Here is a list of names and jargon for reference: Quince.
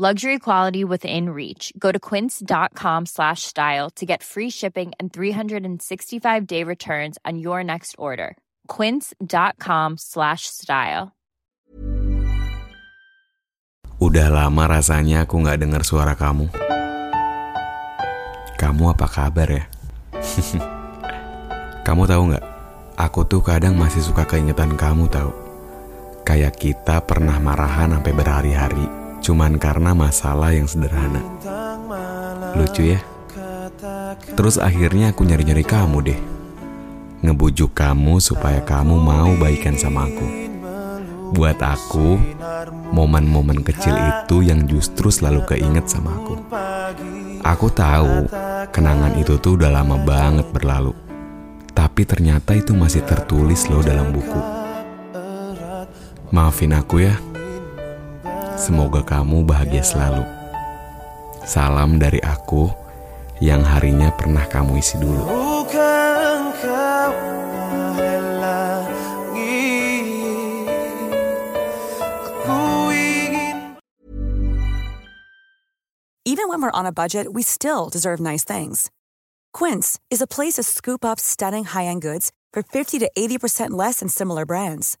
Luxury quality within reach. Go to quince.com/style to get free shipping and 365-day returns on your next order. Quince.com/style. Udah lama rasanya aku gak dengar suara kamu. Kamu apa kabar ya? Kamu tahu gak? Aku tuh kadang masih suka keingetan kamu tahu. Kayak kita pernah marahan sampai berhari-hari. Cuman karena masalah yang sederhana. Lucu ya? Terus akhirnya aku nyari-nyari kamu deh. Ngebujuk kamu supaya kamu mau baikan sama aku. Buat aku, momen-momen kecil itu yang justru selalu keinget sama aku. Aku tahu kenangan itu tuh udah lama banget berlalu. Tapi ternyata itu masih tertulis loh dalam buku. Maafin aku ya. Semoga kamu bahagia selalu. Salam dari aku yang harinya pernah kamu isi dulu. Bukan kau menghalangi, aku ingin. Even when we're on a budget, we still deserve nice things. Quince is a place to scoop up stunning high-end goods for 50 to 80% less than similar brands.